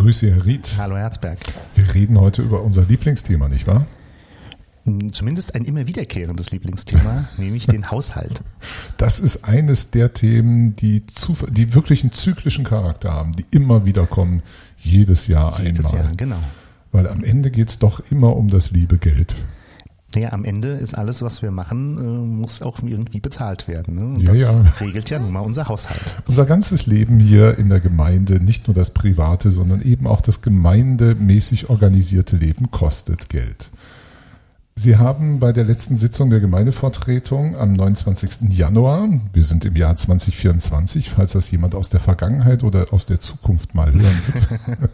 Grüße, Herr Ried. Hallo, Herzberg. Wir reden heute über unser Lieblingsthema, nicht wahr? Zumindest ein immer wiederkehrendes Lieblingsthema, nämlich den Haushalt. Das ist eines der Themen, die wirklich einen zyklischen Charakter haben, die immer wieder kommen, jedes Jahr einmal. Jahr, genau. Weil am Ende geht es doch immer um das liebe Geld. Naja, am Ende ist alles, was wir machen, muss auch irgendwie bezahlt werden. Ne? Und das regelt ja nun mal unser Haushalt. Unser ganzes Leben hier in der Gemeinde, nicht nur das private, sondern eben auch das gemeindemäßig organisierte Leben kostet Geld. Sie haben bei der letzten Sitzung der Gemeindevertretung am 29. Januar, wir sind im Jahr 2024, falls das jemand aus der Vergangenheit oder aus der Zukunft mal hören wird,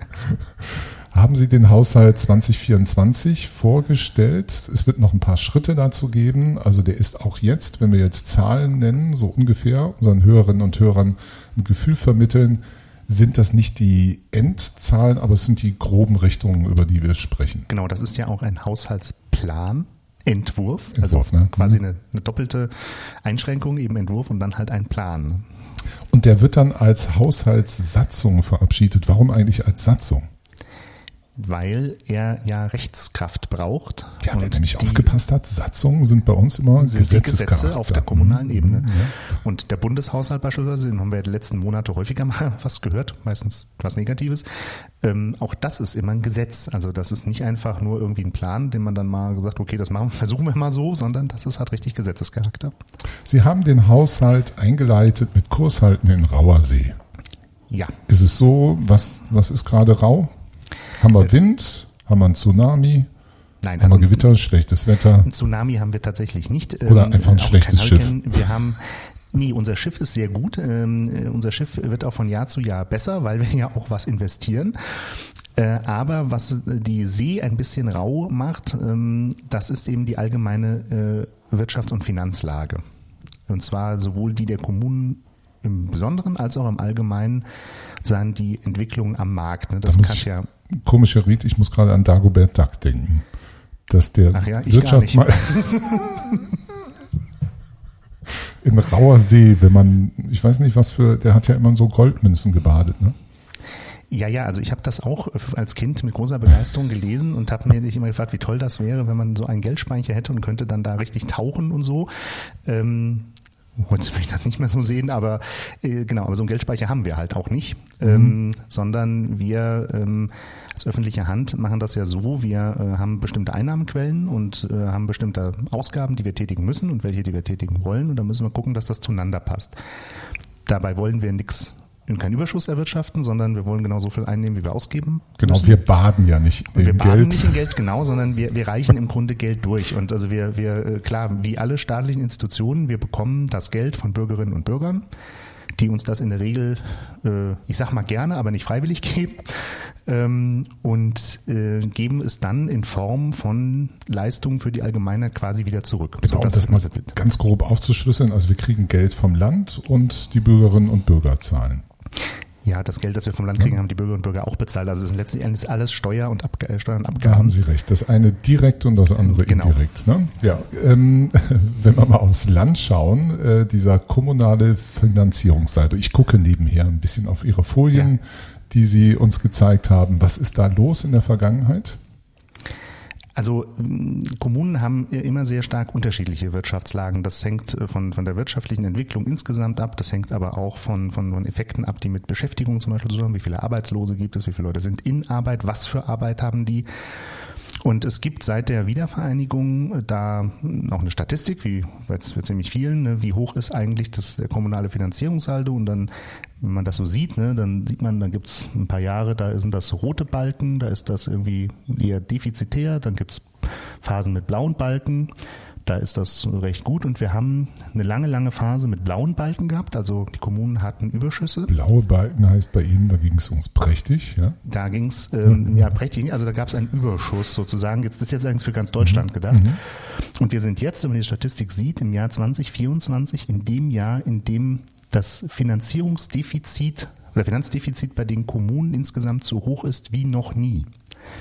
haben Sie den Haushalt 2024 vorgestellt. Es wird noch ein paar Schritte dazu geben. Also der ist auch jetzt, wenn wir jetzt Zahlen nennen, so ungefähr unseren Hörerinnen und Hörern ein Gefühl vermitteln, sind das nicht die Endzahlen, aber es sind die groben Richtungen, über die wir sprechen. Genau, das ist ja auch ein Haushaltsplan, Entwurf, also ne? Quasi eine doppelte Einschränkung, eben Entwurf und dann halt ein Plan. Und der wird dann als Haushaltssatzung verabschiedet. Warum eigentlich als Satzung? Weil er ja Rechtskraft braucht. Ja, wer nämlich aufgepasst hat, Satzungen sind bei uns immer Gesetze auf der kommunalen Ebene. Ja. Und der Bundeshaushalt beispielsweise, den haben wir die letzten Monate häufiger mal was gehört, meistens was Negatives. Auch das ist immer ein Gesetz. Also das ist nicht einfach nur irgendwie ein Plan, den man dann mal gesagt, okay, das machen, versuchen wir mal so, sondern das hat richtig Gesetzescharakter. Sie haben den Haushalt eingeleitet mit Kurshalten in Rauersee. Ja. Ist es so, was ist gerade rau? Haben wir Wind? Haben wir einen Tsunami? Nein, haben wir Gewitter? Schlechtes Wetter? Ein Tsunami haben wir tatsächlich nicht. Oder einfach ein schlechtes Schiff? Unser Schiff ist sehr gut. Unser Schiff wird auch von Jahr zu Jahr besser, weil wir ja auch was investieren. Aber was die See ein bisschen rau macht, das ist eben die allgemeine Wirtschafts- und Finanzlage. Und zwar sowohl die der Kommunen im Besonderen als auch im Allgemeinen sahen die Entwicklungen am Markt. Ne? Das kann ja. Komischer Ried, ich muss gerade an Dagobert Duck denken. Dass der Wirtschaftsmann in Rauersee, ich weiß nicht, der hat ja immer so Goldmünzen gebadet, ne? Ja, also ich habe das auch als Kind mit großer Begeisterung gelesen und habe mir nicht immer gefragt, wie toll das wäre, wenn man so einen Geldspeicher hätte und könnte dann da richtig tauchen und so. Heute will ich das nicht mehr so sehen, aber aber so einen Geldspeicher haben wir halt auch nicht, sondern wir als öffentliche Hand machen das ja so, wir haben bestimmte Einnahmenquellen und haben bestimmte Ausgaben, die wir tätigen müssen und welche, die wir tätigen wollen, und da müssen wir gucken, dass das zueinander passt. Dabei wollen wir nichts und keinen Überschuss erwirtschaften, sondern wir wollen genau so viel einnehmen, wie wir ausgeben. Genau, müssen. Wir baden ja nicht in Geld. Wir baden nicht in Geld, genau, sondern wir reichen im Grunde Geld durch. Und also wir klar, wie alle staatlichen Institutionen, wir bekommen das Geld von Bürgerinnen und Bürgern, die uns das in der Regel, ich sag mal gerne, aber nicht freiwillig geben, und geben es dann in Form von Leistungen für die Allgemeinheit quasi wieder zurück. Genau, um das mal ganz grob aufzuschlüsseln. Also wir kriegen Geld vom Land und die Bürgerinnen und Bürger zahlen. Ja, das Geld, das wir vom Land kriegen, haben die Bürgerinnen und Bürger auch bezahlt. Also es ist letztlich alles Steuern und Abgaben. Da haben Sie recht. Das eine direkt und das andere indirekt. Ne? Ja, wenn wir mal aufs Land schauen, dieser kommunale Finanzierungsseite. Ich gucke nebenher ein bisschen auf Ihre Folien, die Sie uns gezeigt haben. Was ist da los in der Vergangenheit? Also Kommunen haben immer sehr stark unterschiedliche Wirtschaftslagen. Das hängt von der wirtschaftlichen Entwicklung insgesamt ab. Das hängt aber auch von Effekten ab, die mit Beschäftigung zum Beispiel zusammen. Wie viele Arbeitslose gibt es? Wie viele Leute sind in Arbeit? Was für Arbeit haben die? Und es gibt seit der Wiedervereinigung da auch eine Statistik, wie bei ziemlich vielen, ne, wie hoch ist eigentlich der kommunale Finanzierungssaldo. Und dann, wenn man das so sieht, ne, dann sieht man, dann gibt es ein paar Jahre, da sind das rote Balken, da ist das irgendwie eher defizitär, dann gibt es Phasen mit blauen Balken, da ist das recht gut, und wir haben eine lange, lange Phase mit blauen Balken gehabt, also die Kommunen hatten Überschüsse. Blaue Balken heißt bei Ihnen, da ging es uns prächtig, ja? Da ging es, prächtig, also da gab es einen Überschuss sozusagen, das ist jetzt eigentlich für ganz Deutschland gedacht. Und wir sind jetzt, wenn man die Statistik sieht, im Jahr 2024, in dem Jahr, in dem das Finanzdefizit bei den Kommunen insgesamt so hoch ist wie noch nie.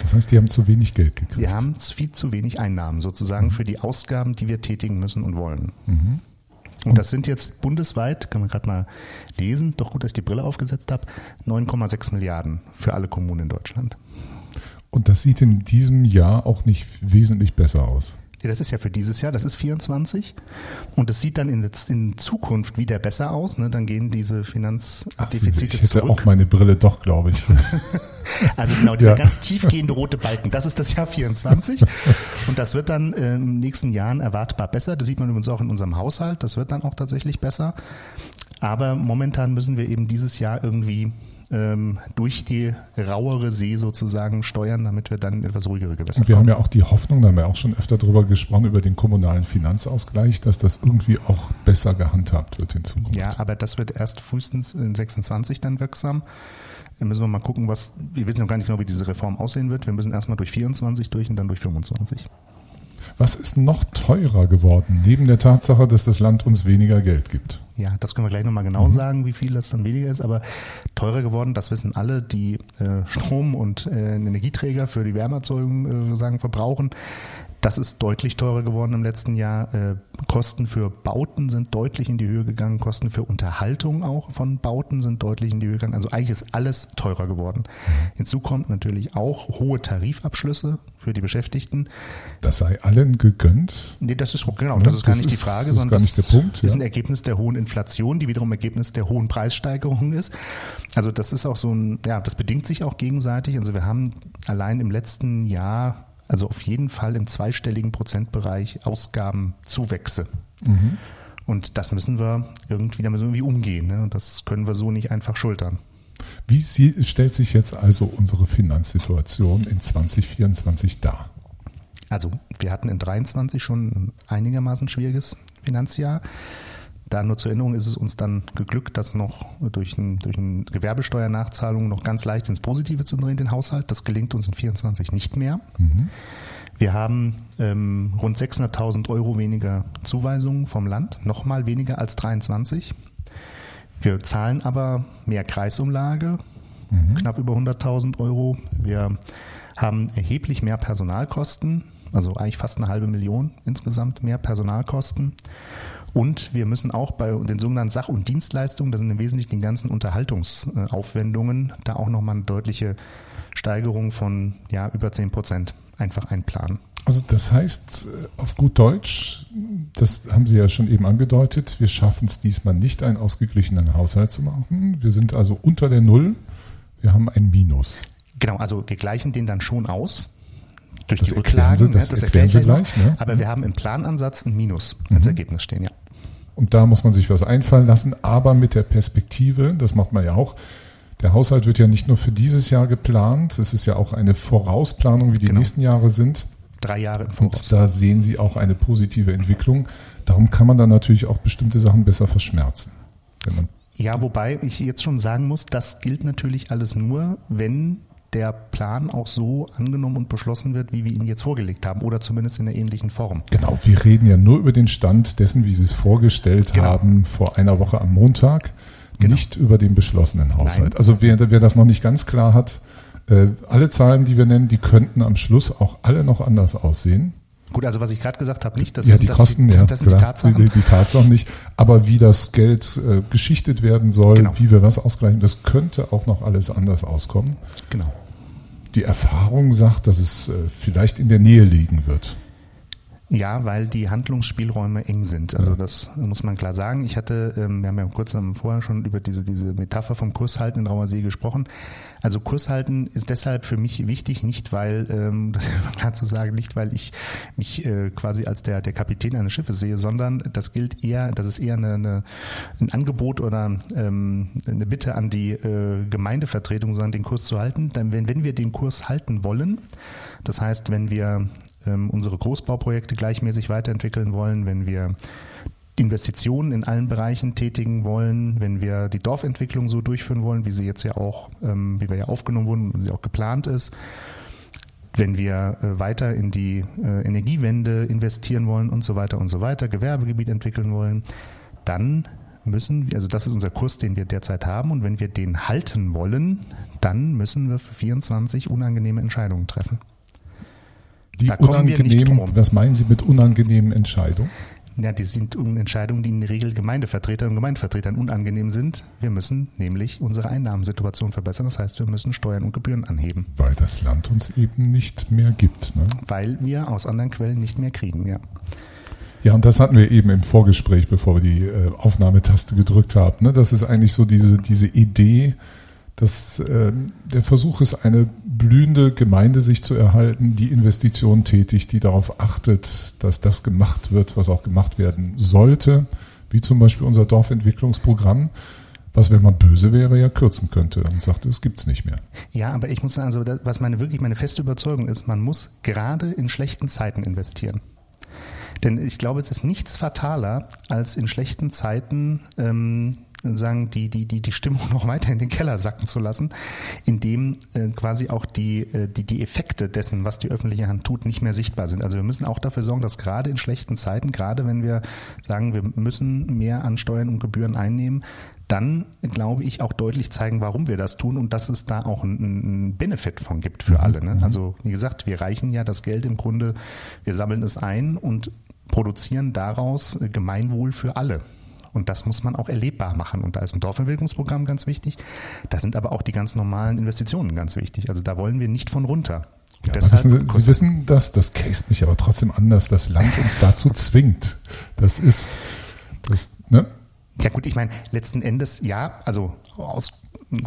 Das heißt, die haben zu wenig Geld gekriegt. Wir haben viel zu wenig Einnahmen sozusagen für die Ausgaben, die wir tätigen müssen und wollen. Und das sind jetzt bundesweit, kann man gerade mal lesen, doch gut, dass ich die Brille aufgesetzt habe, 9,6 Milliarden für alle Kommunen in Deutschland. Und das sieht in diesem Jahr auch nicht wesentlich besser aus. Ja, das ist ja für dieses Jahr, das ist 24. Und das sieht dann in Zukunft wieder besser aus. Ne? Dann gehen diese Finanzdefizite zurück. Ich hätte auch meine Brille doch, glaube ich. Also genau, dieser ganz tiefgehende rote Balken, das ist das Jahr 24. Und das wird dann in den nächsten Jahren erwartbar besser. Das sieht man übrigens auch in unserem Haushalt. Das wird dann auch tatsächlich besser. Aber momentan müssen wir eben dieses Jahr irgendwie durch die rauere See sozusagen steuern, damit wir dann etwas ruhigere Gewässer haben. Wir haben ja auch die Hoffnung, da haben wir auch schon öfter drüber gesprochen, über den kommunalen Finanzausgleich, dass das irgendwie auch besser gehandhabt wird in Zukunft. Ja, aber das wird erst frühestens in 26 dann wirksam. Da müssen wir mal gucken, wir wissen noch gar nicht genau, wie diese Reform aussehen wird. Wir müssen erstmal durch 24 durch und dann durch 25. Was ist noch teurer geworden, neben der Tatsache, dass das Land uns weniger Geld gibt? Ja, das können wir gleich nochmal genau sagen, wie viel das dann weniger ist, aber teurer geworden, das wissen alle, die Strom und Energieträger für die Wärmeerzeugung sozusagen verbrauchen. Das ist deutlich teurer geworden im letzten Jahr. Kosten für Bauten sind deutlich in die Höhe gegangen, Kosten für Unterhaltung auch von Bauten sind deutlich in die Höhe gegangen. Also eigentlich ist alles teurer geworden. Hinzu kommt natürlich auch hohe Tarifabschlüsse für die Beschäftigten. Das sei allen gegönnt? Nee, das ist gar nicht die Frage, sondern das ist ein Ergebnis der hohen Inflation, die wiederum Ergebnis der hohen Preissteigerung ist. Also das ist auch so das bedingt sich auch gegenseitig. Also wir haben allein im letzten Jahr auf jeden Fall im zweistelligen Prozentbereich Ausgabenzuwächse. Mhm. Und das müssen wir damit umgehen. Ne? Und das können wir so nicht einfach schultern. Wie stellt sich jetzt also unsere Finanzsituation in 2024 dar? Also wir hatten in 2023 schon ein einigermaßen schwieriges Finanzjahr. Da nur zur Erinnerung ist es uns dann geglückt, das noch durch eine Gewerbesteuernachzahlung noch ganz leicht ins Positive zu drehen, den Haushalt. Das gelingt uns in 2024 nicht mehr. Mhm. Wir haben rund 600.000 Euro weniger Zuweisungen vom Land, nochmal weniger als 23. Wir zahlen aber mehr Kreisumlage, knapp über 100.000 Euro. Wir haben erheblich mehr Personalkosten, also eigentlich fast 500.000 insgesamt mehr Personalkosten. Und wir müssen auch bei den sogenannten Sach- und Dienstleistungen, das sind im Wesentlichen die ganzen Unterhaltungsaufwendungen, da auch nochmal eine deutliche Steigerung von über 10% einfach einplanen. Also das heißt auf gut Deutsch, das haben Sie ja schon eben angedeutet, wir schaffen es diesmal nicht, einen ausgeglichenen Haushalt zu machen. Wir sind also unter der Null, wir haben ein Minus. Genau, also wir gleichen den dann schon aus. Durch das die Rücklagen, das erklären Sie gleich. Ne? Aber wir haben im Planansatz ein Minus als Ergebnis stehen, ja. Und da muss man sich was einfallen lassen, aber mit der Perspektive, das macht man ja auch, der Haushalt wird ja nicht nur für dieses Jahr geplant, es ist ja auch eine Vorausplanung, wie die nächsten Jahre sind. 3 Jahre im Voraus. Und da sehen Sie auch eine positive Entwicklung. Darum kann man dann natürlich auch bestimmte Sachen besser verschmerzen. Wobei ich jetzt schon sagen muss, das gilt natürlich alles nur, wenn der Plan auch so angenommen und beschlossen wird, wie wir ihn jetzt vorgelegt haben oder zumindest in einer ähnlichen Form. Genau, wir reden ja nur über den Stand dessen, wie Sie es vorgestellt haben vor einer Woche am Montag, nicht über den beschlossenen Haushalt. Nein. Also wer das noch nicht ganz klar hat, alle Zahlen, die wir nennen, die könnten am Schluss auch alle noch anders aussehen. Gut, also was ich gerade gesagt habe, nicht, dass das sind die Tatsachen. Die Tatsachen nicht, aber wie das Geld geschichtet werden soll, wie wir was ausgleichen, das könnte auch noch alles anders auskommen. Genau. Die Erfahrung sagt, dass es vielleicht in der Nähe liegen wird. Ja, weil die Handlungsspielräume eng sind. Also das muss man klar sagen. Ich hatte, wir haben ja kurz vorher schon über diese Metapher vom Kurshalten in Rauersee gesprochen. Also Kurshalten ist deshalb für mich wichtig, nicht weil ich mich quasi als der Kapitän eines Schiffes sehe, sondern das gilt eher, das ist eher ein Angebot oder eine Bitte an die Gemeindevertretung, sondern den Kurs zu halten. Denn wenn wir den Kurs halten wollen, das heißt, wenn wir unsere Großbauprojekte gleichmäßig weiterentwickeln wollen, wenn wir Investitionen in allen Bereichen tätigen wollen, wenn wir die Dorfentwicklung so durchführen wollen, wie sie jetzt ja auch, wie wir ja aufgenommen wurden und sie auch geplant ist, wenn wir weiter in die Energiewende investieren wollen und so weiter, Gewerbegebiet entwickeln wollen, dann müssen wir, also das ist unser Kurs, den wir derzeit haben, und wenn wir den halten wollen, dann müssen wir für 24 unangenehme Entscheidungen treffen. Die unangenehm, was meinen Sie mit unangenehmen Entscheidungen? Ja, die sind Entscheidungen, die in der Regel Gemeindevertretern und Gemeindevertretern unangenehm sind. Wir müssen nämlich unsere Einnahmensituation verbessern. Das heißt, wir müssen Steuern und Gebühren anheben. Weil das Land uns eben nicht mehr gibt. Ne? Weil wir aus anderen Quellen nicht mehr kriegen, ja. Ja, und das hatten wir eben im Vorgespräch, bevor wir die Aufnahmetaste gedrückt haben. Ne? Das ist eigentlich so diese Idee, dass der Versuch ist, eine blühende Gemeinde sich zu erhalten, die Investitionen tätigt, die darauf achtet, dass das gemacht wird, was auch gemacht werden sollte, wie zum Beispiel unser Dorfentwicklungsprogramm, was, wenn man böse wäre, ja kürzen könnte und sagte, es gibt's nicht mehr. Ja, aber ich muss sagen, also das, was meine feste Überzeugung ist, man muss gerade in schlechten Zeiten investieren. Denn ich glaube, es ist nichts fataler, als in schlechten Zeiten sagen, die Stimmung noch weiter in den Keller sacken zu lassen, indem quasi auch die Effekte dessen, was die öffentliche Hand tut, nicht mehr sichtbar sind. Also wir müssen auch dafür sorgen, dass gerade in schlechten Zeiten, gerade wenn wir sagen, wir müssen mehr an Steuern und Gebühren einnehmen, dann, glaube ich, auch deutlich zeigen, warum wir das tun und dass es da auch einen Benefit von gibt für alle. Ne? Also wie gesagt, wir reichen ja das Geld im Grunde, wir sammeln es ein und produzieren daraus Gemeinwohl für alle. Und das muss man auch erlebbar machen. Und da ist ein Dorfentwicklungsprogramm ganz wichtig. Da sind aber auch die ganz normalen Investitionen ganz wichtig. Also da wollen wir nicht von runter. Ja, Sie wissen das, das cast mich aber trotzdem anders, das Land uns dazu zwingt. Das ist, ne? Ja gut, ich meine, letzten Endes, ja, also aus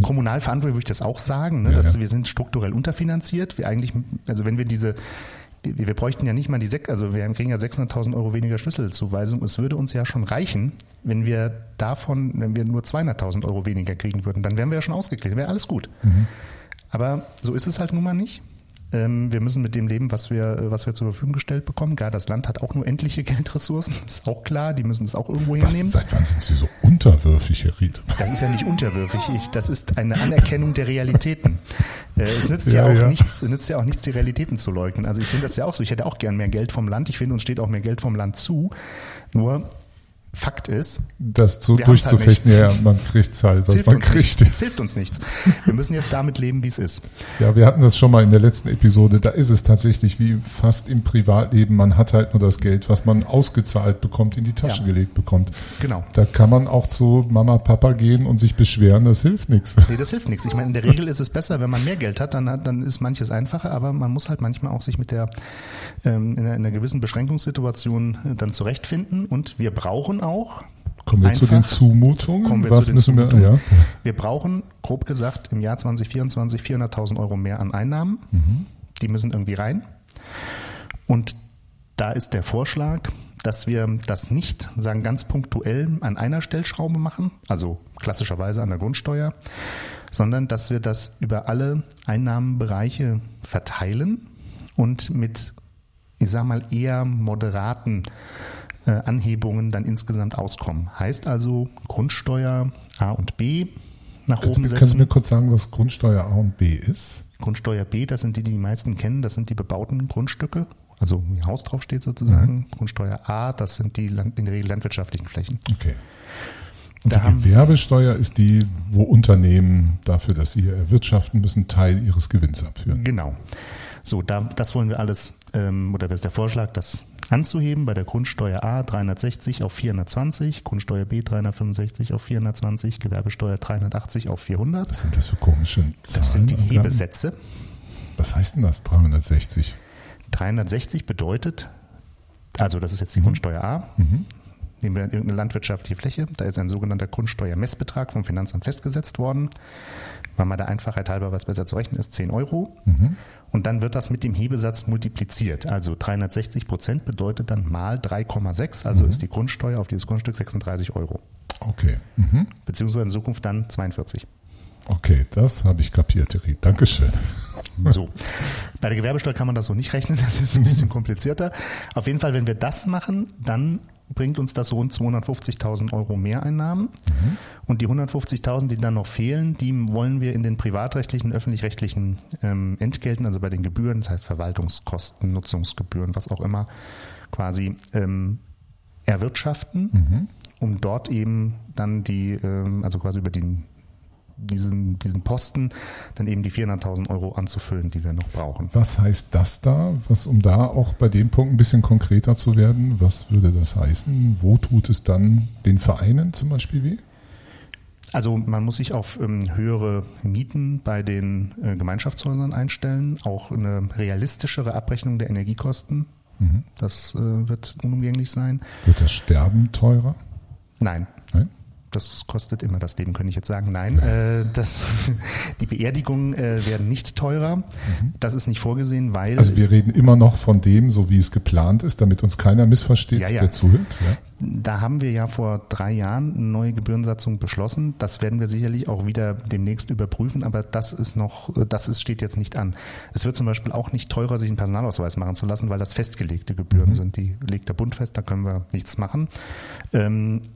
kommunal verantwortlich würde ich das auch sagen, ne, dass wir sind strukturell unterfinanziert. Wir eigentlich, also wenn wir wir bräuchten ja nicht mal also wir kriegen ja 600.000 Euro weniger Schlüsselzuweisung. Es würde uns ja schon reichen, wenn wir nur 200.000 Euro weniger kriegen würden. Dann wären wir ja schon ausgeglichen, wäre alles gut. Mhm. Aber so ist es halt nun mal nicht. Wir müssen mit dem leben, was wir zur Verfügung gestellt bekommen. Gar das Land hat auch nur endliche Geldressourcen, ist auch klar, die müssen es auch irgendwo hinnehmen. Seit wann sind Sie so unterwürfig, Herr Ried? Das ist ja nicht unterwürfig, das ist eine Anerkennung der Realitäten. Es nützt nichts, die Realitäten zu leugnen. Also ich finde das ja auch so, ich hätte auch gern mehr Geld vom Land, ich finde, uns steht auch mehr Geld vom Land zu, nur Fakt ist, das durchzufechten, halt man kriegt halt, was man kriegt. Es hilft uns nichts. Wir müssen jetzt damit leben, wie es ist. Ja, wir hatten das schon mal in der letzten Episode. Da ist es tatsächlich wie fast im Privatleben. Man hat halt nur das Geld, was man ausgezahlt bekommt, in die Tasche gelegt bekommt. Genau. Da kann man auch zu Mama, Papa gehen und sich beschweren. Das hilft nichts. Nee, das hilft nichts. Ich meine, in der Regel ist es besser, wenn man mehr Geld hat. Dann ist manches einfacher. Aber man muss halt manchmal auch sich mit in einer gewissen Beschränkungssituation dann zurechtfinden. Und wir brauchen auch. Kommen wir einfach zu den Zumutungen? Wir brauchen, grob gesagt, im Jahr 2024 400.000 Euro mehr an Einnahmen. Mhm. Die müssen irgendwie rein. Und da ist der Vorschlag, dass wir das nicht, sagen ganz punktuell, an einer Stellschraube machen, also klassischerweise an der Grundsteuer, sondern dass wir das über alle Einnahmenbereiche verteilen und mit, ich sag mal, eher moderaten Anhebungen dann insgesamt auskommen. Heißt also Grundsteuer A und B nach oben setzen. Können Sie mir kurz sagen, was Grundsteuer A und B ist? Grundsteuer B, das sind die meisten kennen, das sind die bebauten Grundstücke, also wie Haus drauf steht sozusagen. Mhm. Grundsteuer A, das sind die in der Regel landwirtschaftlichen Flächen. Okay. Und die Gewerbesteuer ist die, wo Unternehmen dafür, dass sie hier erwirtschaften müssen, Teil ihres Gewinns abführen. Genau. So, das wollen wir alles, oder ist der Vorschlag, das anzuheben bei der Grundsteuer A 360 auf 420, Grundsteuer B 365 auf 420, Gewerbesteuer 380 auf 400. Was sind das für komische Zahlen? Das sind die Hebesätze. Was heißt denn das, 360? 360 bedeutet, also das ist jetzt die Grundsteuer A, nehmen wir irgendeine landwirtschaftliche Fläche, da ist ein sogenannter Grundsteuermessbetrag vom Finanzamt festgesetzt worden, weil man da Einfachheit halber, was besser zu rechnen ist, 10 Euro. Mhm. Und dann wird das mit dem Hebesatz multipliziert. Also 360% bedeutet dann mal 3,6, also ist die Grundsteuer auf dieses Grundstück 36 Euro. Okay. Mhm. Beziehungsweise in Zukunft dann 42. Okay, das habe ich kapiert, Thierry. Dankeschön. So, bei der Gewerbesteuer kann man das so nicht rechnen, das ist ein bisschen komplizierter. Auf jeden Fall, wenn wir das machen, dann bringt uns das rund 250.000 Euro Mehreinnahmen. Mhm. Und die 150.000, die dann noch fehlen, die wollen wir in den privatrechtlichen, öffentlich-rechtlichen Entgelten, also bei den Gebühren, das heißt Verwaltungskosten, Nutzungsgebühren, was auch immer, quasi erwirtschaften, um dort eben dann also quasi über den diesen Posten dann eben die 400.000 Euro anzufüllen, die wir noch brauchen. Was heißt das da? Was, um da auch bei dem Punkt ein bisschen konkreter zu werden, was würde das heißen? Wo tut es dann den Vereinen zum Beispiel weh? Also man muss sich auf höhere Mieten bei den Gemeinschaftshäusern einstellen, auch eine realistischere Abrechnung der Energiekosten. Mhm. Das wird unumgänglich sein. Wird das Sterben teurer? Nein. Nein? Das kostet immer das Leben, könnte ich jetzt sagen. Nein, die Beerdigungen werden nicht teurer. Mhm. Das ist nicht vorgesehen, weil... Also wir reden immer noch von dem, so wie es geplant ist, damit uns keiner missversteht, ja, ja, der zuhört. Ja. Da haben wir ja vor 3 Jahren eine neue Gebührensatzung beschlossen. Das werden wir sicherlich auch wieder demnächst überprüfen, aber das steht jetzt nicht an. Es wird zum Beispiel auch nicht teurer, sich einen Personalausweis machen zu lassen, weil das festgelegte Gebühren sind. Die legt der Bund fest, da können wir nichts machen.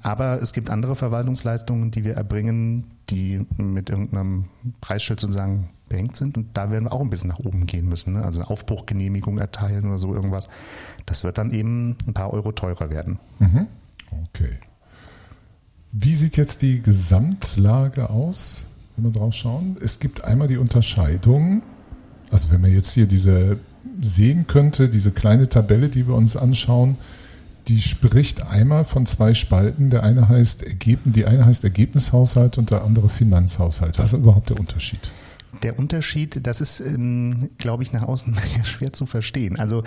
Aber es gibt andere Verwaltungsleistungen, die wir erbringen, die mit irgendeinem Preisschild sozusagen behängt sind. Und da werden wir auch ein bisschen nach oben gehen müssen. Ne? Also eine Aufbruchgenehmigung erteilen oder so irgendwas. Das wird dann eben ein paar Euro teurer werden. Mhm. Okay. Wie sieht jetzt die Gesamtlage aus, wenn wir drauf schauen? Es gibt einmal die Unterscheidung. Also wenn man jetzt hier diese kleine Tabelle, die wir uns anschauen, die spricht einmal von 2 Spalten. Die eine heißt Ergebnishaushalt und der andere Finanzhaushalt. Was ist überhaupt der Unterschied? Der Unterschied, das ist, glaube ich, nach außen schwer zu verstehen. Also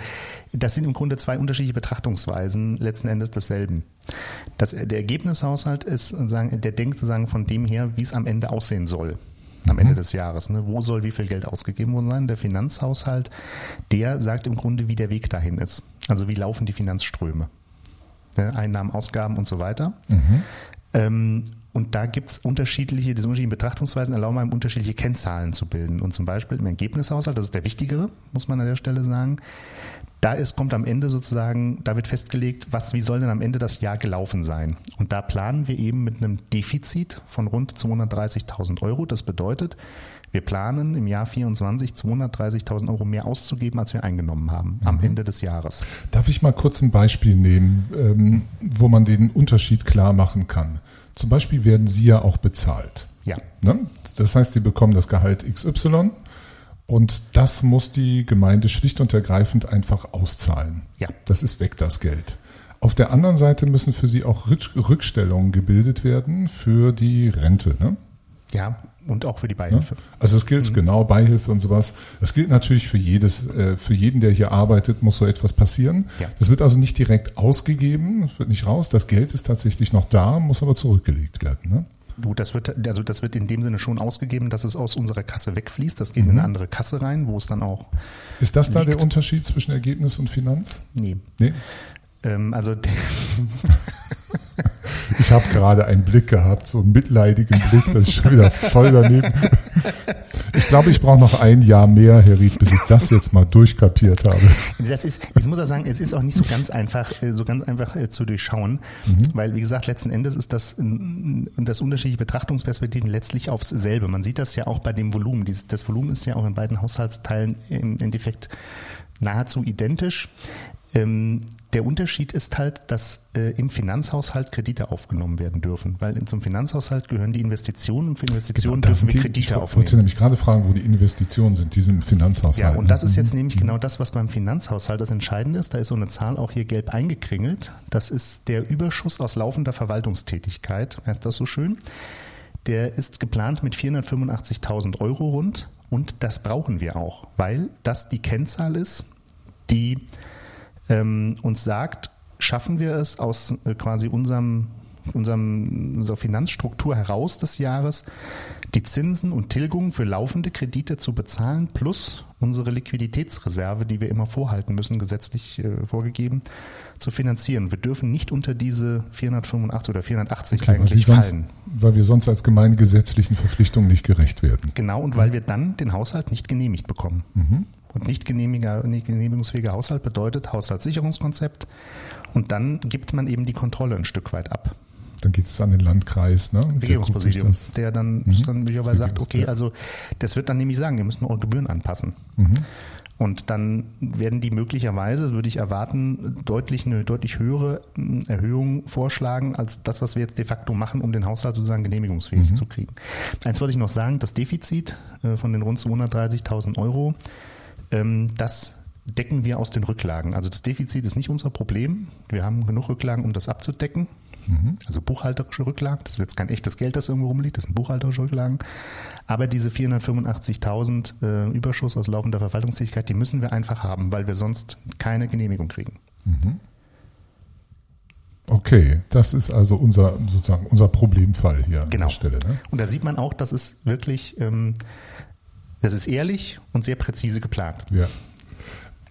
das sind im Grunde 2 unterschiedliche Betrachtungsweisen, letzten Endes desselben. Der Ergebnishaushalt ist, der denkt sozusagen von dem her, wie es am Ende aussehen soll. Am Ende des Jahres. Ne? Wo soll wie viel Geld ausgegeben worden sein? Der Finanzhaushalt, der sagt im Grunde, wie der Weg dahin ist. Also wie laufen die Finanzströme. Einnahmen, Ausgaben und so weiter. Mhm. Und da gibt es diese unterschiedlichen Betrachtungsweisen erlauben einem unterschiedliche Kennzahlen zu bilden. Und zum Beispiel im Ergebnishaushalt, das ist der wichtigere, muss man an der Stelle sagen, kommt am Ende sozusagen, da wird festgelegt, wie soll denn am Ende das Jahr gelaufen sein. Und da planen wir eben mit einem Defizit von rund 230.000 Euro. Das bedeutet, wir planen im Jahr 2024 230.000 Euro mehr auszugeben, als wir eingenommen haben am Ende des Jahres. Darf ich mal kurz ein Beispiel nehmen, wo man den Unterschied klar machen kann? Zum Beispiel werden Sie ja auch bezahlt. Ja. Ne? Das heißt, Sie bekommen das Gehalt XY und das muss die Gemeinde schlicht und ergreifend einfach auszahlen. Ja. Das ist weg, das Geld. Auf der anderen Seite müssen für Sie auch Rückstellungen gebildet werden für die Rente. Ne? Ja, und auch für die Beihilfe. Ne? Also es gilt genau, Beihilfe und sowas. Das gilt natürlich für jeden, der hier arbeitet, muss so etwas passieren. Ja. Das wird also nicht direkt ausgegeben, wird nicht raus. Das Geld ist tatsächlich noch da, muss aber zurückgelegt werden. Ne? Das wird in dem Sinne schon ausgegeben, dass es aus unserer Kasse wegfließt. Das geht in eine andere Kasse rein, wo es dann auch Ist das da liegt. Der Unterschied zwischen Ergebnis und Finanz? Nee. Ich habe gerade einen Blick gehabt, so einen mitleidigen Blick, das ist schon wieder voll daneben. Ich glaube, ich brauche noch ein Jahr mehr, Herr Ried, bis ich das jetzt mal durchkapiert habe. Ich muss auch sagen, es ist auch nicht so ganz einfach zu durchschauen, weil, wie gesagt, letzten Endes ist das unterschiedliche Betrachtungsperspektiven letztlich aufs selbe. Man sieht das ja auch bei dem Volumen. Das Volumen ist ja auch in beiden Haushaltsteilen im Endeffekt nahezu identisch. Der Unterschied ist halt, dass im Finanzhaushalt Kredite aufgenommen werden dürfen, weil zum Finanzhaushalt gehören die Investitionen und für Investitionen dürfen wir Kredite aufnehmen. Ich wollte nämlich gerade fragen, wo die Investitionen sind, die sind im Finanzhaushalt. Ja, und das ist jetzt nämlich genau das, was beim Finanzhaushalt das Entscheidende ist. Da ist so eine Zahl auch hier gelb eingekringelt. Das ist der Überschuss aus laufender Verwaltungstätigkeit, heißt das so schön. Der ist geplant mit 485.000 Euro rund und das brauchen wir auch, weil das die Kennzahl ist, die uns sagt, schaffen wir es aus quasi unserer Finanzstruktur heraus des Jahres, die Zinsen und Tilgungen für laufende Kredite zu bezahlen, plus unsere Liquiditätsreserve, die wir immer vorhalten müssen, gesetzlich vorgegeben, zu finanzieren. Wir dürfen nicht unter diese 485 oder 480 eigentlich fallen. Weil wir sonst als Gemeinde gesetzlichen Verpflichtungen nicht gerecht werden. Genau, und weil wir dann den Haushalt nicht genehmigt bekommen. Mhm. Und nicht genehmigungsfähiger Haushalt bedeutet Haushaltssicherungskonzept. Und dann gibt man eben die Kontrolle ein Stück weit ab. Dann geht es an den Landkreis, ne? Regierungspräsidium, der dann möglicherweise sagt, okay, also das wird dann nämlich sagen, wir müssen eure Gebühren anpassen. Und dann werden die möglicherweise, würde ich erwarten, eine deutlich höhere Erhöhung vorschlagen, als das, was wir jetzt de facto machen, um den Haushalt sozusagen genehmigungsfähig zu kriegen. Eins wollte ich noch sagen, das Defizit von den rund 230.000 Euro, das decken wir aus den Rücklagen. Also das Defizit ist nicht unser Problem. Wir haben genug Rücklagen, um das abzudecken. Also buchhalterische Rücklagen, das ist jetzt kein echtes Geld, das irgendwo rumliegt, das sind buchhalterische Rücklagen. Aber diese 485.000 Überschuss aus laufender Verwaltungstätigkeit, die müssen wir einfach haben, weil wir sonst keine Genehmigung kriegen. Okay, das ist also sozusagen unser Problemfall hier an der Stelle. Ne? Und da sieht man auch, das ist wirklich, das ist ehrlich und sehr präzise geplant. Ja.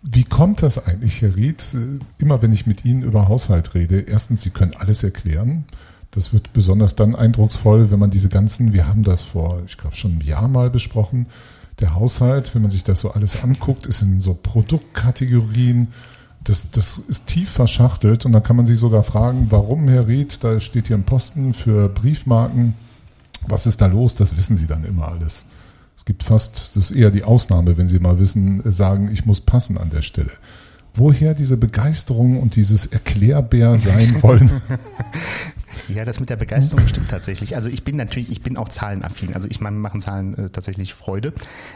Wie kommt das eigentlich, Herr Ried? Immer wenn ich mit Ihnen über Haushalt rede, erstens, Sie können alles erklären. Das wird besonders dann eindrucksvoll, wenn man diese ganzen, wir haben das vor, ich glaube, schon ein Jahr mal besprochen, der Haushalt, wenn man sich das so alles anguckt, ist in so Produktkategorien, das ist tief verschachtelt und dann kann man sich sogar fragen, warum, Herr Ried, da steht hier ein Posten für Briefmarken, was ist da los? Das wissen Sie dann immer alles. Es gibt fast, das ist eher die Ausnahme, wenn Sie mal wissen, sagen, ich muss passen an der Stelle. Woher diese Begeisterung und dieses Erklärbär sein wollen? Ja, das mit der Begeisterung stimmt tatsächlich. Also ich bin auch zahlenaffin. Also ich meine, mir machen Zahlen tatsächlich Freude,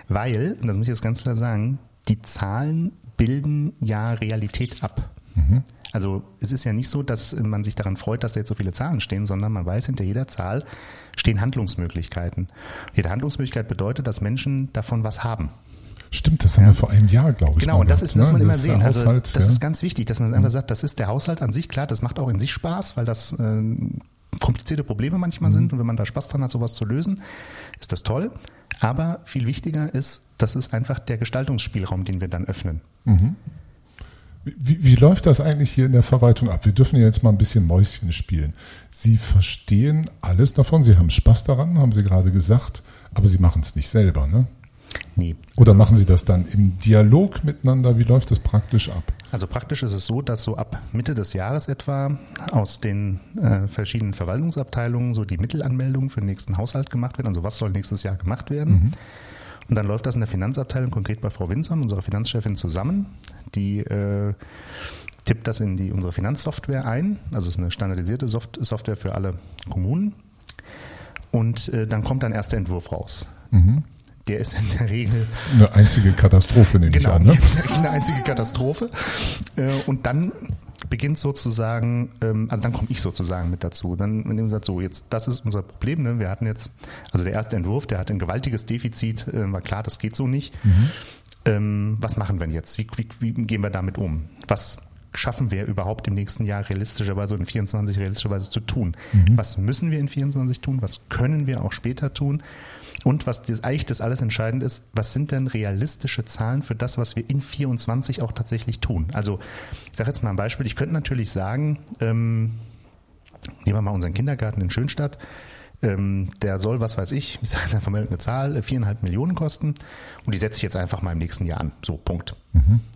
weil, und das muss ich jetzt ganz klar sagen, die Zahlen bilden ja Realität ab. Also es ist ja nicht so, dass man sich daran freut, dass da jetzt so viele Zahlen stehen, sondern man weiß, hinter jeder Zahl stehen Handlungsmöglichkeiten. Jede Handlungsmöglichkeit bedeutet, dass Menschen davon was haben. Stimmt, das haben wir vor einem Jahr, glaube ich. Genau, und das ist, muss man immer sehen. Also das ist ganz wichtig, dass man einfach sagt, das ist der Haushalt an sich. Klar, das macht auch in sich Spaß, weil das komplizierte Probleme manchmal sind. Und wenn man da Spaß dran hat, sowas zu lösen, ist das toll. Aber viel wichtiger ist, das ist einfach der Gestaltungsspielraum, den wir dann öffnen. Wie läuft das eigentlich hier in der Verwaltung ab? Wir dürfen ja jetzt mal ein bisschen Mäuschen spielen. Sie verstehen alles davon, Sie haben Spaß daran, haben Sie gerade gesagt, aber Sie machen es nicht selber, ne? Nee. Oder machen Sie das dann im Dialog miteinander? Wie läuft das praktisch ab? Also praktisch ist es so, dass so ab Mitte des Jahres etwa aus den verschiedenen Verwaltungsabteilungen so die Mittelanmeldung für den nächsten Haushalt gemacht wird. Also was soll nächstes Jahr gemacht werden? Und dann läuft das in der Finanzabteilung, konkret bei Frau Winzern, unserer Finanzchefin, zusammen. Die tippt das in unsere Finanzsoftware ein. Also es ist eine standardisierte Software für alle Kommunen. Und dann kommt ein erster Entwurf raus. Der ist in der Regel eine einzige Katastrophe, nehme ich an. Ne? Eine einzige Katastrophe. Und dann beginnt sozusagen, also dann komme ich sozusagen mit dazu. Dann in dem Satz so, jetzt, das ist unser Problem. Ne? Wir hatten jetzt, also der erste Entwurf, der hat ein gewaltiges Defizit, war klar, das geht so nicht. Was machen wir denn jetzt? Wie gehen wir damit um? Was schaffen wir überhaupt im nächsten Jahr realistischerweise und in 24 realistischerweise zu tun? Was müssen wir in 24 tun? Was können wir auch später tun? Und was eigentlich das alles entscheidend ist, was sind denn realistische Zahlen für das, was wir in 24 auch tatsächlich tun? Also ich sage jetzt mal ein Beispiel. Ich könnte natürlich sagen, nehmen wir mal unseren Kindergarten in Schönstadt. Der soll, ich sage jetzt einfach mal eine Zahl, 4,5 Millionen kosten. Und die setze ich jetzt einfach mal im nächsten Jahr an. So, Punkt.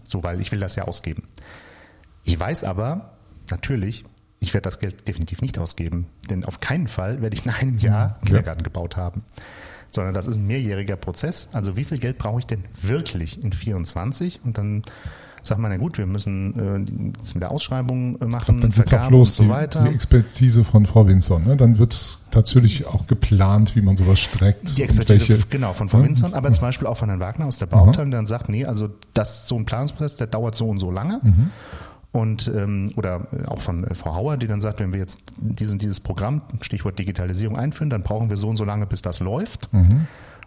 So, weil ich will das ja ausgeben. Ich weiß aber, natürlich, ich werde das Geld definitiv nicht ausgeben. Denn auf keinen Fall werde ich in einem Jahr Kindergarten gebaut haben. Sondern das ist ein mehrjähriger Prozess. Also wie viel Geld brauche ich denn wirklich in 24? Und dann sagt man, na gut, wir müssen das mit der Ausschreibung machen, dann Vergaben auch los, und so weiter. Die Expertise von Frau Winzern, ne? Dann wird natürlich auch geplant, wie man sowas streckt. Die Expertise, von Frau Winzern, aber zum Beispiel auch von Herrn Wagner aus der Bauabteilung, der dann sagt, nee, also das so ein Planungsprozess, der dauert so und so lange. Und oder auch von Frau Hauer, die dann sagt, wenn wir jetzt dieses Programm, Stichwort Digitalisierung, einführen, dann brauchen wir so und so lange, bis das läuft.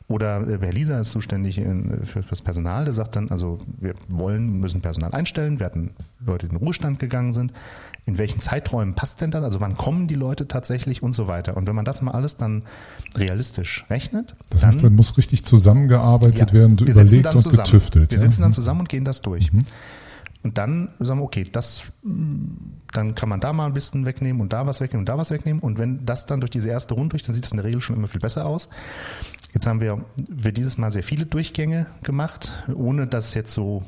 Oder Herr Lissa ist zuständig fürs Personal, der sagt dann, also wir müssen Personal einstellen, wir hatten Leute, die in den Ruhestand gegangen sind, in welchen Zeiträumen passt denn das, also wann kommen die Leute tatsächlich und so weiter. Und wenn man das mal alles dann realistisch rechnet. Das heißt, dann muss richtig zusammengearbeitet werden, überlegt und getüftelt. Wir sitzen dann zusammen und gehen das durch. Und dann sagen wir, okay, dann kann man da mal ein bisschen wegnehmen und da was wegnehmen und da was wegnehmen. Und wenn das dann durch diese erste Runde durch, dann sieht es in der Regel schon immer viel besser aus. Jetzt haben wir dieses Mal sehr viele Durchgänge gemacht, ohne dass es jetzt so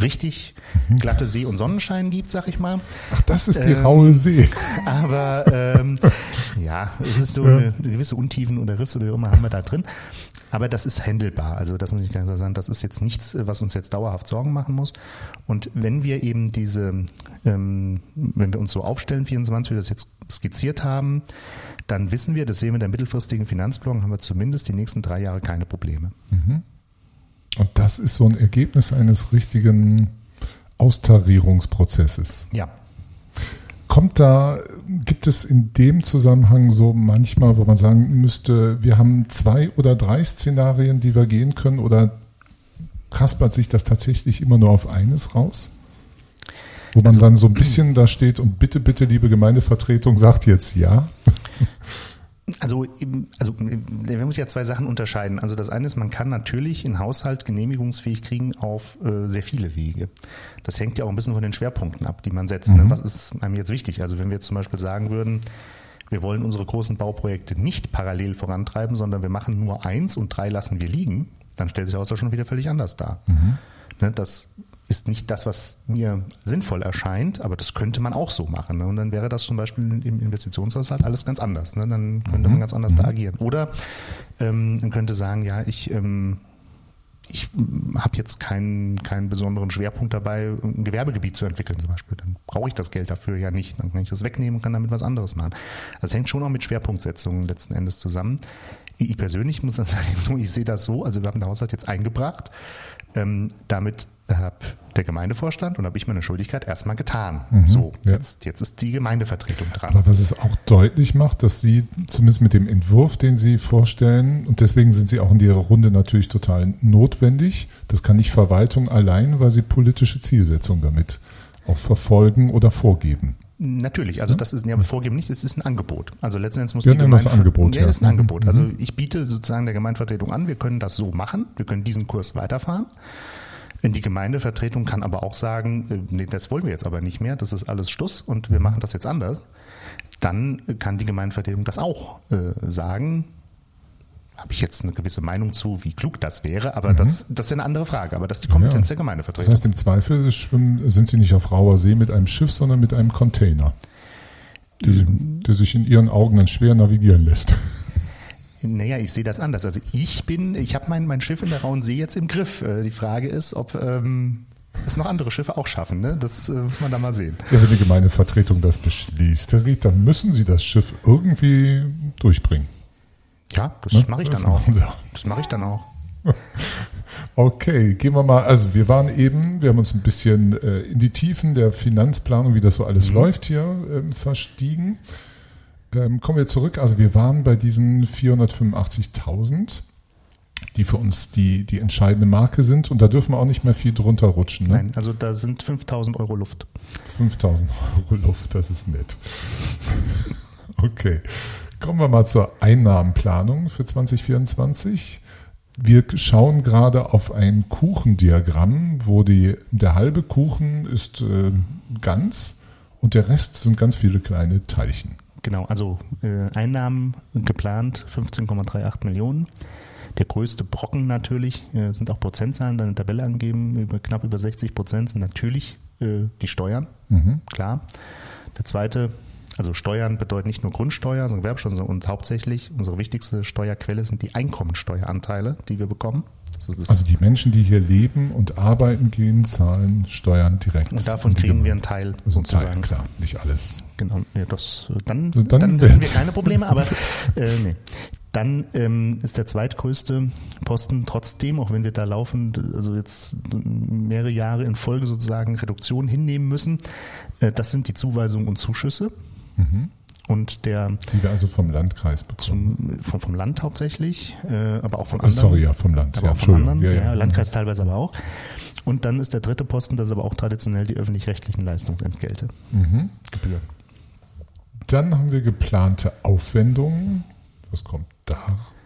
richtig glatte See- und Sonnenschein gibt, sag ich mal. Ach, das ist die raue See. Aber Ja, es ist so eine gewisse Untiefen oder Riffs oder wie immer haben wir da drin. Aber das ist handelbar. Also das muss ich ganz klar sagen, das ist jetzt nichts, was uns jetzt dauerhaft Sorgen machen muss. Und wenn wir eben wenn wir uns so aufstellen, 24, wie wir das jetzt skizziert haben, dann wissen wir, das sehen wir in der mittelfristigen Finanzplanung, haben wir zumindest die nächsten 3 Jahre keine Probleme. Mhm. Und das ist so ein Ergebnis eines richtigen Austarierungsprozesses. Ja. Gibt es in dem Zusammenhang so manchmal, wo man sagen müsste, wir haben 2 oder 3 Szenarien, die wir gehen können, oder kaspert sich das tatsächlich immer nur auf eines raus? Wo man dann so ein bisschen da steht und bitte, bitte, liebe Gemeindevertretung, sagt jetzt ja. Also man muss ja 2 Sachen unterscheiden. Also das eine ist, man kann natürlich einen Haushalt genehmigungsfähig kriegen auf sehr viele Wege. Das hängt ja auch ein bisschen von den Schwerpunkten ab, die man setzt. Mhm. Was ist einem jetzt wichtig? Also wenn wir zum Beispiel sagen würden, wir wollen unsere großen Bauprojekte nicht parallel vorantreiben, sondern wir machen nur 1 und 3 lassen wir liegen, dann stellt sich das auch schon wieder völlig anders dar. Mhm. Das ist nicht das, was mir sinnvoll erscheint, aber das könnte man auch so machen. Und dann wäre das zum Beispiel im Investitionshaushalt alles ganz anders. Dann könnte man ganz anders da agieren. Oder man könnte sagen, ja, ich habe jetzt keinen besonderen Schwerpunkt dabei, ein Gewerbegebiet zu entwickeln zum Beispiel. Dann brauche ich das Geld dafür ja nicht. Dann kann ich das wegnehmen und kann damit was anderes machen. Das hängt schon auch mit Schwerpunktsetzungen letzten Endes zusammen. Ich persönlich muss dann sagen, ich sehe das so, also wir haben den Haushalt jetzt eingebracht. Damit hat der Gemeindevorstand und habe ich meine Schuldigkeit erstmal getan. Mhm, so, ja. Jetzt ist die Gemeindevertretung dran. Aber was es auch deutlich macht, dass Sie zumindest mit dem Entwurf, den Sie vorstellen, und deswegen sind Sie auch in Ihrer Runde natürlich total notwendig, das kann nicht Verwaltung allein, weil Sie politische Zielsetzung damit auch verfolgen oder vorgeben. Natürlich, also das ist ja vorgeben nicht, es ist ein Angebot. Also letzten Endes muss die Gemeindevertretung. Ja, das ist ein Angebot. Also ich biete sozusagen der Gemeindevertretung an, wir können das so machen, wir können diesen Kurs weiterfahren. Die Gemeindevertretung kann aber auch sagen, nee, das wollen wir jetzt aber nicht mehr, das ist alles Stuss und wir machen das jetzt anders. Dann kann die Gemeindevertretung das auch sagen. Habe ich jetzt eine gewisse Meinung zu, wie klug das wäre, aber das ist eine andere Frage. Aber das ist die Kompetenz der Gemeindevertretung. Das heißt, im Zweifel sind Sie nicht auf Rauersee mit einem Schiff, sondern mit einem Container, der sich in Ihren Augen dann schwer navigieren lässt. Naja, ich sehe das anders. Also ich habe mein Schiff in der Rauensee jetzt im Griff. Die Frage ist, ob das noch andere Schiffe auch schaffen. Das muss man da mal sehen. Ja, wenn die Gemeindevertretung das beschließt, Herr Ried, dann müssen Sie das Schiff irgendwie durchbringen. Ja, das mache ich dann auch. Das mache ich dann auch. Okay, gehen wir mal. Also wir haben uns ein bisschen in die Tiefen der Finanzplanung, wie das so alles läuft hier, verstiegen. Kommen wir zurück. Also wir waren bei diesen 485.000, die für uns die entscheidende Marke sind. Und da dürfen wir auch nicht mehr viel drunter rutschen. Ne? Nein, also da sind 5.000 Euro Luft. 5.000 Euro Luft, das ist nett. Okay. Kommen wir mal zur Einnahmenplanung für 2024. Wir schauen gerade auf ein Kuchendiagramm, wo der halbe Kuchen ist ganz und der Rest sind ganz viele kleine Teilchen. Genau, also Einnahmen geplant 15,38 Millionen. Der größte Brocken natürlich, sind auch Prozentzahlen, da eine Tabelle angeben, knapp über 60% sind natürlich die Steuern, klar. Der zweite, also Steuern bedeutet nicht nur Grundsteuer, sondern Gewerbesteuer, und hauptsächlich unsere wichtigste Steuerquelle sind die Einkommensteueranteile, die wir bekommen. Also die Menschen, die hier leben und arbeiten gehen, zahlen Steuern direkt. Und davon kriegen wir einen Teil sozusagen. Teil, klar, nicht alles. Genau, ja, dann haben wir keine Probleme, aber nee. Dann ist der zweitgrößte Posten trotzdem, auch wenn wir da laufend, also jetzt mehrere Jahre in Folge sozusagen Reduktion hinnehmen müssen, das sind die Zuweisungen und Zuschüsse. Und die wir also vom Landkreis bekommen. Vom Land hauptsächlich, aber auch von anderen. Sorry, ja, vom Land. Ja, Entschuldigung. Von anderen, ja, Landkreis teilweise aber auch. Und dann ist der dritte Posten, das ist aber auch traditionell die öffentlich-rechtlichen Leistungsentgelte. Gebühren. Dann haben wir geplante Aufwendungen. Was kommt da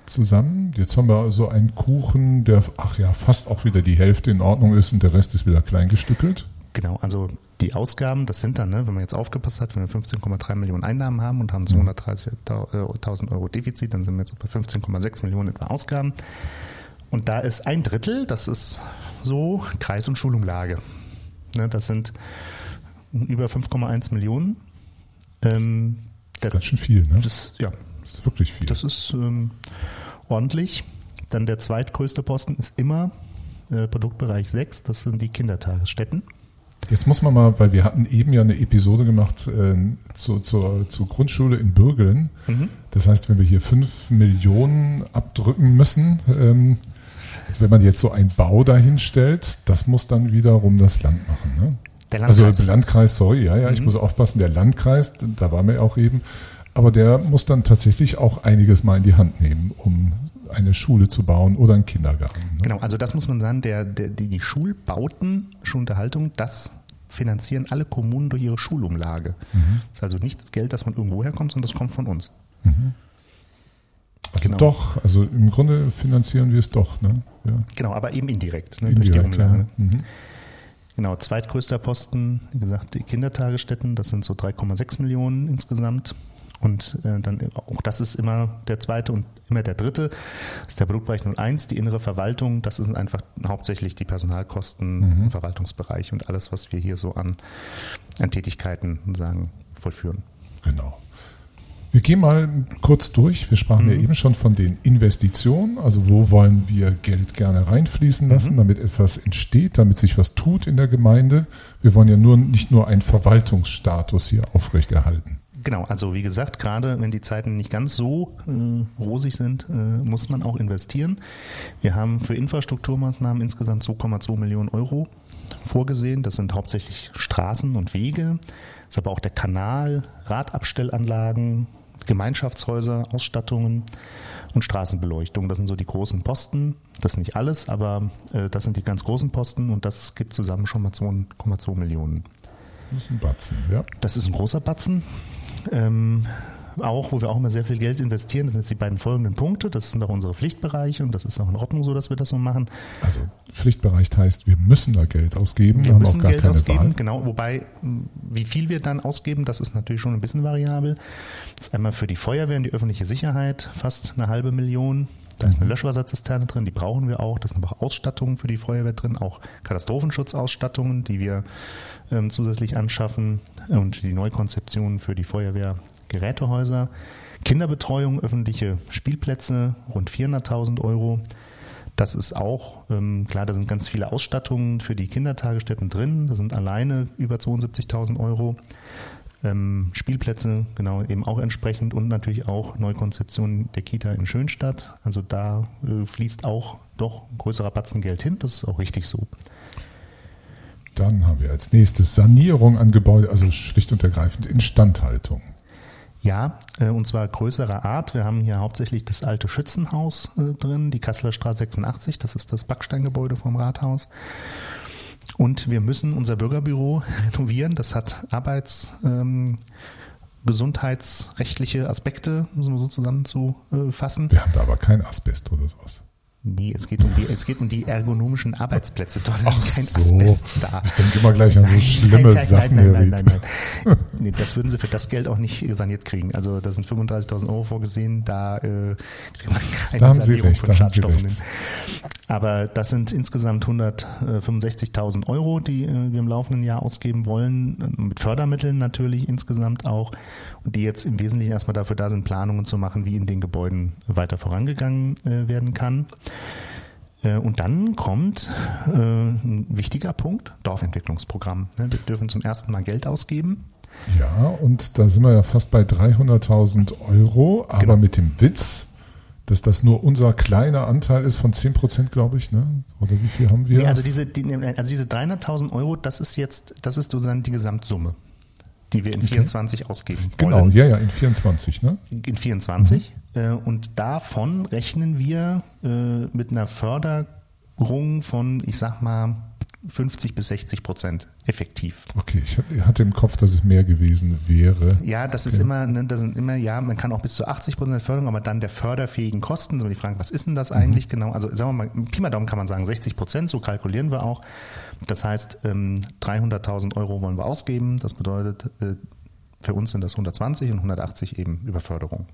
zusammen? Jetzt haben wir also einen Kuchen, der fast auch wieder die Hälfte in Ordnung ist und der Rest ist wieder klein gestückelt. Genau, also die Ausgaben, das sind dann, wenn man jetzt aufgepasst hat, wenn wir 15,3 Millionen Einnahmen haben und haben 230.000 Euro Defizit, dann sind wir jetzt bei 15,6 Millionen etwa Ausgaben. Und da ist ein Drittel, das ist so Kreis- und Schulumlage. Das sind über 5,1 Millionen. Das ist ganz schön viel, ne? Das ist wirklich viel. Das ist ordentlich. Dann der zweitgrößte Posten ist immer Produktbereich 6, das sind die Kindertagesstätten. Jetzt muss man mal, weil wir hatten eben ja eine Episode gemacht zur Grundschule in Bürgeln. Mhm. Das heißt, wenn wir hier 5 Millionen abdrücken müssen, wenn man jetzt so einen Bau dahin stellt, das muss dann wiederum das Land machen, ne? Der Landkreis. Also der Landkreis, ich muss aufpassen, der Landkreis, da waren wir auch eben, aber der muss dann tatsächlich auch einiges mal in die Hand nehmen, um eine Schule zu bauen oder einen Kindergarten. Ne? Genau, also das muss man sagen, die Schulbauten, Schulunterhaltung, das finanzieren alle Kommunen durch ihre Schulumlage. Mhm. Das ist also nicht das Geld, das von irgendwoher kommt, sondern das kommt von uns. Mhm. Also genau. Doch, also im Grunde finanzieren wir es doch. Ne? Ja. Genau, aber eben indirekt, ne? Durch die Umlage. Ja. Mhm. Genau, zweitgrößter Posten, wie gesagt, die Kindertagesstätten, das sind so 3,6 Millionen insgesamt. Und dann auch das ist immer der zweite und immer der dritte, das ist der Produktbereich 01, die innere Verwaltung, das sind einfach hauptsächlich die Personalkosten im Verwaltungsbereich und alles, was wir hier so an Tätigkeiten vollführen. Genau. Wir gehen mal kurz durch, wir sprachen ja eben schon von den Investitionen, also wo wollen wir Geld gerne reinfließen lassen, damit etwas entsteht, damit sich was tut in der Gemeinde. Wir wollen ja nicht nur einen Verwaltungsstatus hier aufrechterhalten. Genau, also wie gesagt, gerade wenn die Zeiten nicht ganz so rosig sind, muss man auch investieren. Wir haben für Infrastrukturmaßnahmen insgesamt 2,2 Millionen Euro vorgesehen. Das sind hauptsächlich Straßen und Wege, das ist aber auch der Kanal, Radabstellanlagen, Gemeinschaftshäuser, Ausstattungen und Straßenbeleuchtung. Das sind so die großen Posten. Das ist nicht alles, aber das sind die ganz großen Posten und das gibt zusammen schon mal 2,2 Millionen. Das ist ein Batzen, ja. Das ist ein großer Batzen. Auch, wo wir auch immer sehr viel Geld investieren, das sind jetzt die beiden folgenden Punkte. Das sind auch unsere Pflichtbereiche und das ist auch in Ordnung so, dass wir das so machen. Also Pflichtbereich heißt, wir müssen da Geld ausgeben, wir haben auch gar Geld keine ausgeben, Wahl. Genau, wobei, wie viel wir dann ausgeben, das ist natürlich schon ein bisschen variabel. Das ist einmal für die Feuerwehr und die öffentliche Sicherheit fast 0,5 Million. Da ist eine Löschwasserzisterne drin, die brauchen wir auch. Da sind aber auch Ausstattungen für die Feuerwehr drin, auch Katastrophenschutzausstattungen, die wir zusätzlich anschaffen und die Neukonzeptionen für die Feuerwehr, Gerätehäuser, Kinderbetreuung, öffentliche Spielplätze, rund 400.000 Euro. Das ist auch, klar, da sind ganz viele Ausstattungen für die Kindertagesstätten drin, da sind alleine über 72.000 Euro. Spielplätze, genau, eben auch entsprechend und natürlich auch Neukonzeption der Kita in Schönstadt. Also da fließt auch doch ein größerer Batzen Geld hin, das ist auch richtig so. Dann haben wir als nächstes Sanierung an Gebäuden, also schlicht und ergreifend Instandhaltung. Ja, und zwar größerer Art. Wir haben hier hauptsächlich das alte Schützenhaus drin, die Kasseler Straße 86, das ist das Backsteingebäude vom Rathaus. Und wir müssen unser Bürgerbüro renovieren. Das hat gesundheitsrechtliche Aspekte, müssen wir so zusammenzufassen. Wir haben da aber kein Asbest oder sowas. Nee, es geht um die ergonomischen Arbeitsplätze. Dort ist kein Asbest da. Ich denke immer gleich an so schlimme Sachen. Nein. Nee, das würden sie für das Geld auch nicht saniert kriegen. Also da sind 35.000 Euro vorgesehen, da kriegt man keine Sanierung von Schadstoffen hin. Aber das sind insgesamt 165.000 Euro, die wir im laufenden Jahr ausgeben wollen, mit Fördermitteln natürlich insgesamt auch, und die jetzt im Wesentlichen erstmal dafür da sind, Planungen zu machen, wie in den Gebäuden weiter vorangegangen werden kann. Und dann kommt ein wichtiger Punkt, Dorfentwicklungsprogramm. Wir dürfen zum ersten Mal Geld ausgeben. Ja, und da sind wir ja fast bei 300.000 Euro, aber genau, mit dem Witz, dass das nur unser kleiner Anteil ist von 10%, glaube ich, ne? Oder wie viel haben wir? Nee, also diese 300.000 Euro, das ist sozusagen die Gesamtsumme, die wir in 24 ausgeben wollen. Genau, ja, in 24, ne? In 24. Und davon rechnen wir mit einer Förderung von, ich sag mal, 50-60% effektiv. Okay, ich hatte im Kopf, dass es mehr gewesen wäre. Ja, man kann auch bis zu 80% Förderung, aber dann der förderfähigen Kosten, so die Fragen, was ist denn das eigentlich genau? Also sagen wir mal, Pi mal Daumen kann man sagen 60%, so kalkulieren wir auch. Das heißt, 300.000 Euro wollen wir ausgeben, das bedeutet Für uns sind das 120 und 180 eben Überförderung.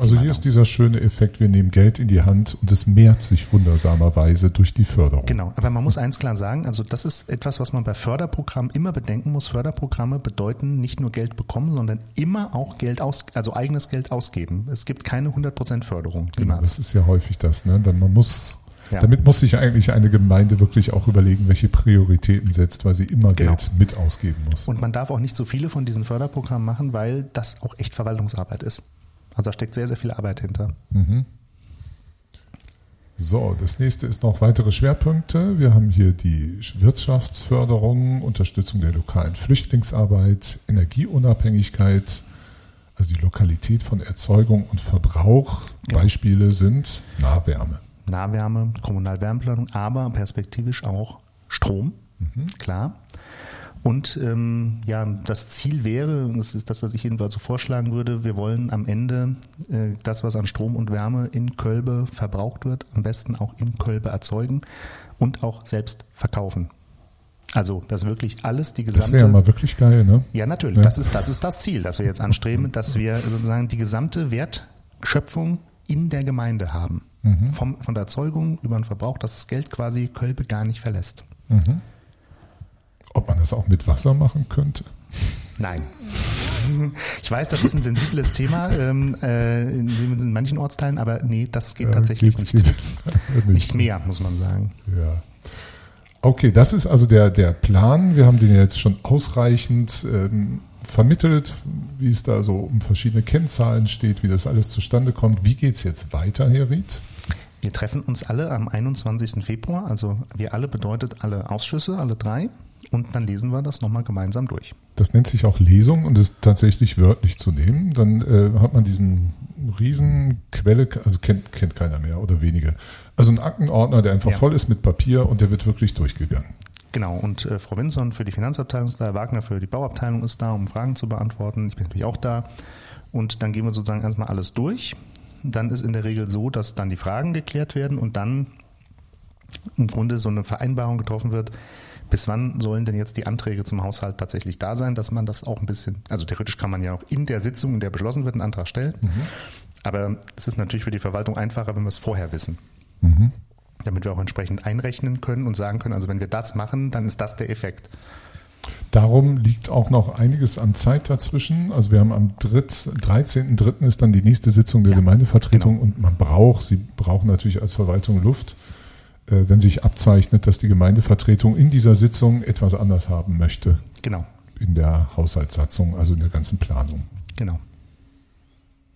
Also hier ist dieser schöne Effekt, wir nehmen Geld in die Hand und es mehrt sich wundersamerweise durch die Förderung. Genau, aber man muss eins klar sagen, also das ist etwas, was man bei Förderprogrammen immer bedenken muss. Förderprogramme bedeuten nicht nur Geld bekommen, sondern immer auch Geld aus, also eigenes Geld ausgeben. Es gibt keine 100% Förderung. Genau, das ist ja häufig das, ne? Dann man muss... Ja. Damit muss sich eigentlich eine Gemeinde wirklich auch überlegen, welche Prioritäten setzt, weil sie immer Geld mit ausgeben muss. Und man darf auch nicht so viele von diesen Förderprogrammen machen, weil das auch echt Verwaltungsarbeit ist. Also da steckt sehr, sehr viel Arbeit hinter. Mhm. So, das nächste ist noch weitere Schwerpunkte. Wir haben hier die Wirtschaftsförderung, Unterstützung der lokalen Flüchtlingsarbeit, Energieunabhängigkeit, also die Lokalität von Erzeugung und Verbrauch. Genau. Beispiele sind Nahwärme. Nahwärme, Kommunalwärmeplanung, aber perspektivisch auch Strom, klar. Und das Ziel wäre, das ist das, was ich jedenfalls so vorschlagen würde, wir wollen am Ende das, was an Strom und Wärme in Kölbe verbraucht wird, am besten auch in Kölbe erzeugen und auch selbst verkaufen. Also, dass wirklich alles, die gesamte... Das wäre ja mal wirklich geil, ne? Ja, natürlich. Ja. Das ist das Ziel, das wir jetzt anstreben, dass wir sozusagen die gesamte Wertschöpfung in der Gemeinde haben. Von der Erzeugung über den Verbrauch, dass das Geld quasi Kölbe gar nicht verlässt. Mhm. Ob man das auch mit Wasser machen könnte? Nein. Ich weiß, das ist ein sensibles Thema in manchen Ortsteilen, aber nee, das geht tatsächlich nicht. Nicht mehr, muss man sagen. Ja. Okay, das ist also der Plan. Wir haben den jetzt schon ausreichend vermittelt, wie es da so um verschiedene Kennzahlen steht, wie das alles zustande kommt. Wie geht es jetzt weiter, Herr Ried? Wir treffen uns alle am 21. Februar, also wir alle bedeutet alle Ausschüsse, alle drei, und dann lesen wir das nochmal gemeinsam durch. Das nennt sich auch Lesung und ist tatsächlich wörtlich zu nehmen. Dann hat man diesen Riesenquelle, also kennt keiner mehr oder wenige. Also ein Aktenordner, der einfach voll ist mit Papier und der wird wirklich durchgegangen. Genau, und Frau Winzern für die Finanzabteilung ist da, Herr Wagner für die Bauabteilung ist da, um Fragen zu beantworten. Ich bin natürlich auch da. Und dann gehen wir sozusagen erstmal alles durch. Dann ist in der Regel so, dass dann die Fragen geklärt werden und dann im Grunde so eine Vereinbarung getroffen wird, bis wann sollen denn jetzt die Anträge zum Haushalt tatsächlich da sein, dass man das auch ein bisschen, also theoretisch kann man ja auch in der Sitzung, in der beschlossen wird, einen Antrag stellen. Mhm. Aber es ist natürlich für die Verwaltung einfacher, wenn wir es vorher wissen. Mhm. Damit wir auch entsprechend einrechnen können und sagen können, also wenn wir das machen, dann ist das der Effekt. Darum liegt auch noch einiges an Zeit dazwischen. Also wir haben am 13.03. ist dann die nächste Sitzung der Gemeindevertretung und sie brauchen natürlich als Verwaltung Luft, wenn sich abzeichnet, dass die Gemeindevertretung in dieser Sitzung etwas anders haben möchte. Genau. In der Haushaltssatzung, also in der ganzen Planung. Genau.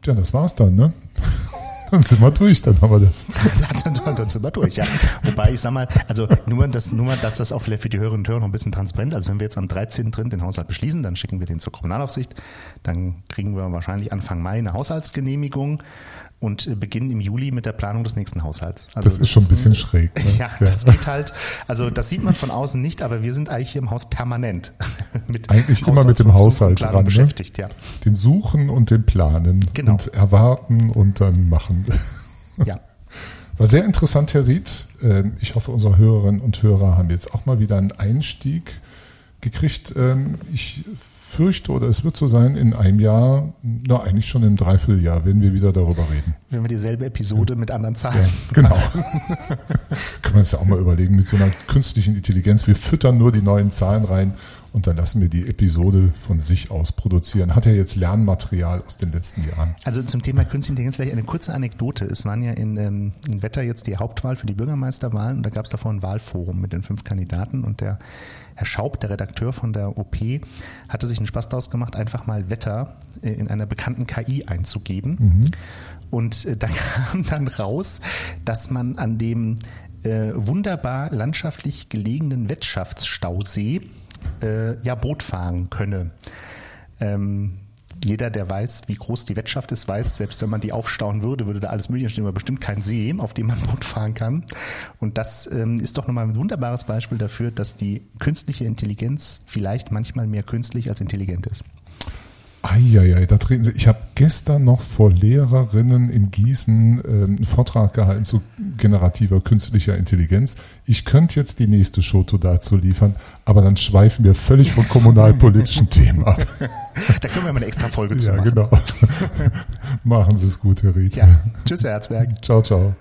Ja, das war's dann, ne? Dann sind wir durch, dann haben wir das. Dann sind wir durch, ja. Wobei ich sag mal, also nur mal, dass das auch vielleicht für die Hörerinnen und Hörer noch ein bisschen transparent ist. Also wenn wir jetzt am 13.03. den Haushalt beschließen, dann schicken wir den zur Kommunalaufsicht. Dann kriegen wir wahrscheinlich Anfang Mai eine Haushaltsgenehmigung und beginnen im Juli mit der Planung des nächsten Haushalts. Also das ist schon ein bisschen schräg. Ne? Ja, das geht halt, also das sieht man von außen nicht, aber wir sind eigentlich hier im Haus permanent mit eigentlich immer mit dem Haushalt dran, beschäftigt, ne? Ja. Den Suchen und den Planen und Erwarten und dann Machen. Ja. War sehr interessant, Herr Ried. Ich hoffe, unsere Hörerinnen und Hörer haben jetzt auch mal wieder einen Einstieg gekriegt. Ich fürchte, oder es wird so sein, in einem Jahr, eigentlich schon im Dreivierteljahr, werden wir wieder darüber reden. Wenn wir dieselbe Episode mit anderen Zahlen machen. Genau. Kann man es ja auch mal überlegen mit so einer künstlichen Intelligenz. Wir füttern nur die neuen Zahlen rein und dann lassen wir die Episode von sich aus produzieren. Hat ja jetzt Lernmaterial aus den letzten Jahren. Also zum Thema Künstliche Intelligenz vielleicht eine kurze Anekdote. Es waren ja in Wetter jetzt die Hauptwahl für die Bürgermeisterwahlen und da gab es davor ein Wahlforum mit den 5 Kandidaten und der Herr Schaub, der Redakteur von der OP, hatte sich einen Spaß daraus gemacht, einfach mal Wetter in einer bekannten KI einzugeben. Mhm. Und da kam dann raus, dass man an dem wunderbar landschaftlich gelegenen Wirtschaftsstausee Boot fahren könne. Jeder, der weiß, wie groß die Wirtschaft ist, weiß, selbst wenn man die aufstauen würde, würde da alles Mögliche stehen, aber bestimmt kein See, auf dem man Boot fahren kann. Und das ist doch nochmal ein wunderbares Beispiel dafür, dass die künstliche Intelligenz vielleicht manchmal mehr künstlich als intelligent ist. Eieiei, da treten Sie. Ich habe gestern noch vor Lehrerinnen in Gießen einen Vortrag gehalten zu generativer künstlicher Intelligenz. Ich könnte jetzt die nächste Schoto dazu liefern, aber dann schweifen wir völlig von kommunalpolitischen Themen ab. Da können wir mal eine extra Folge zu machen. Ja, genau. Machen Sie es gut, Herr Ried. Ja. Tschüss, Herr Herzberg. Ciao, ciao.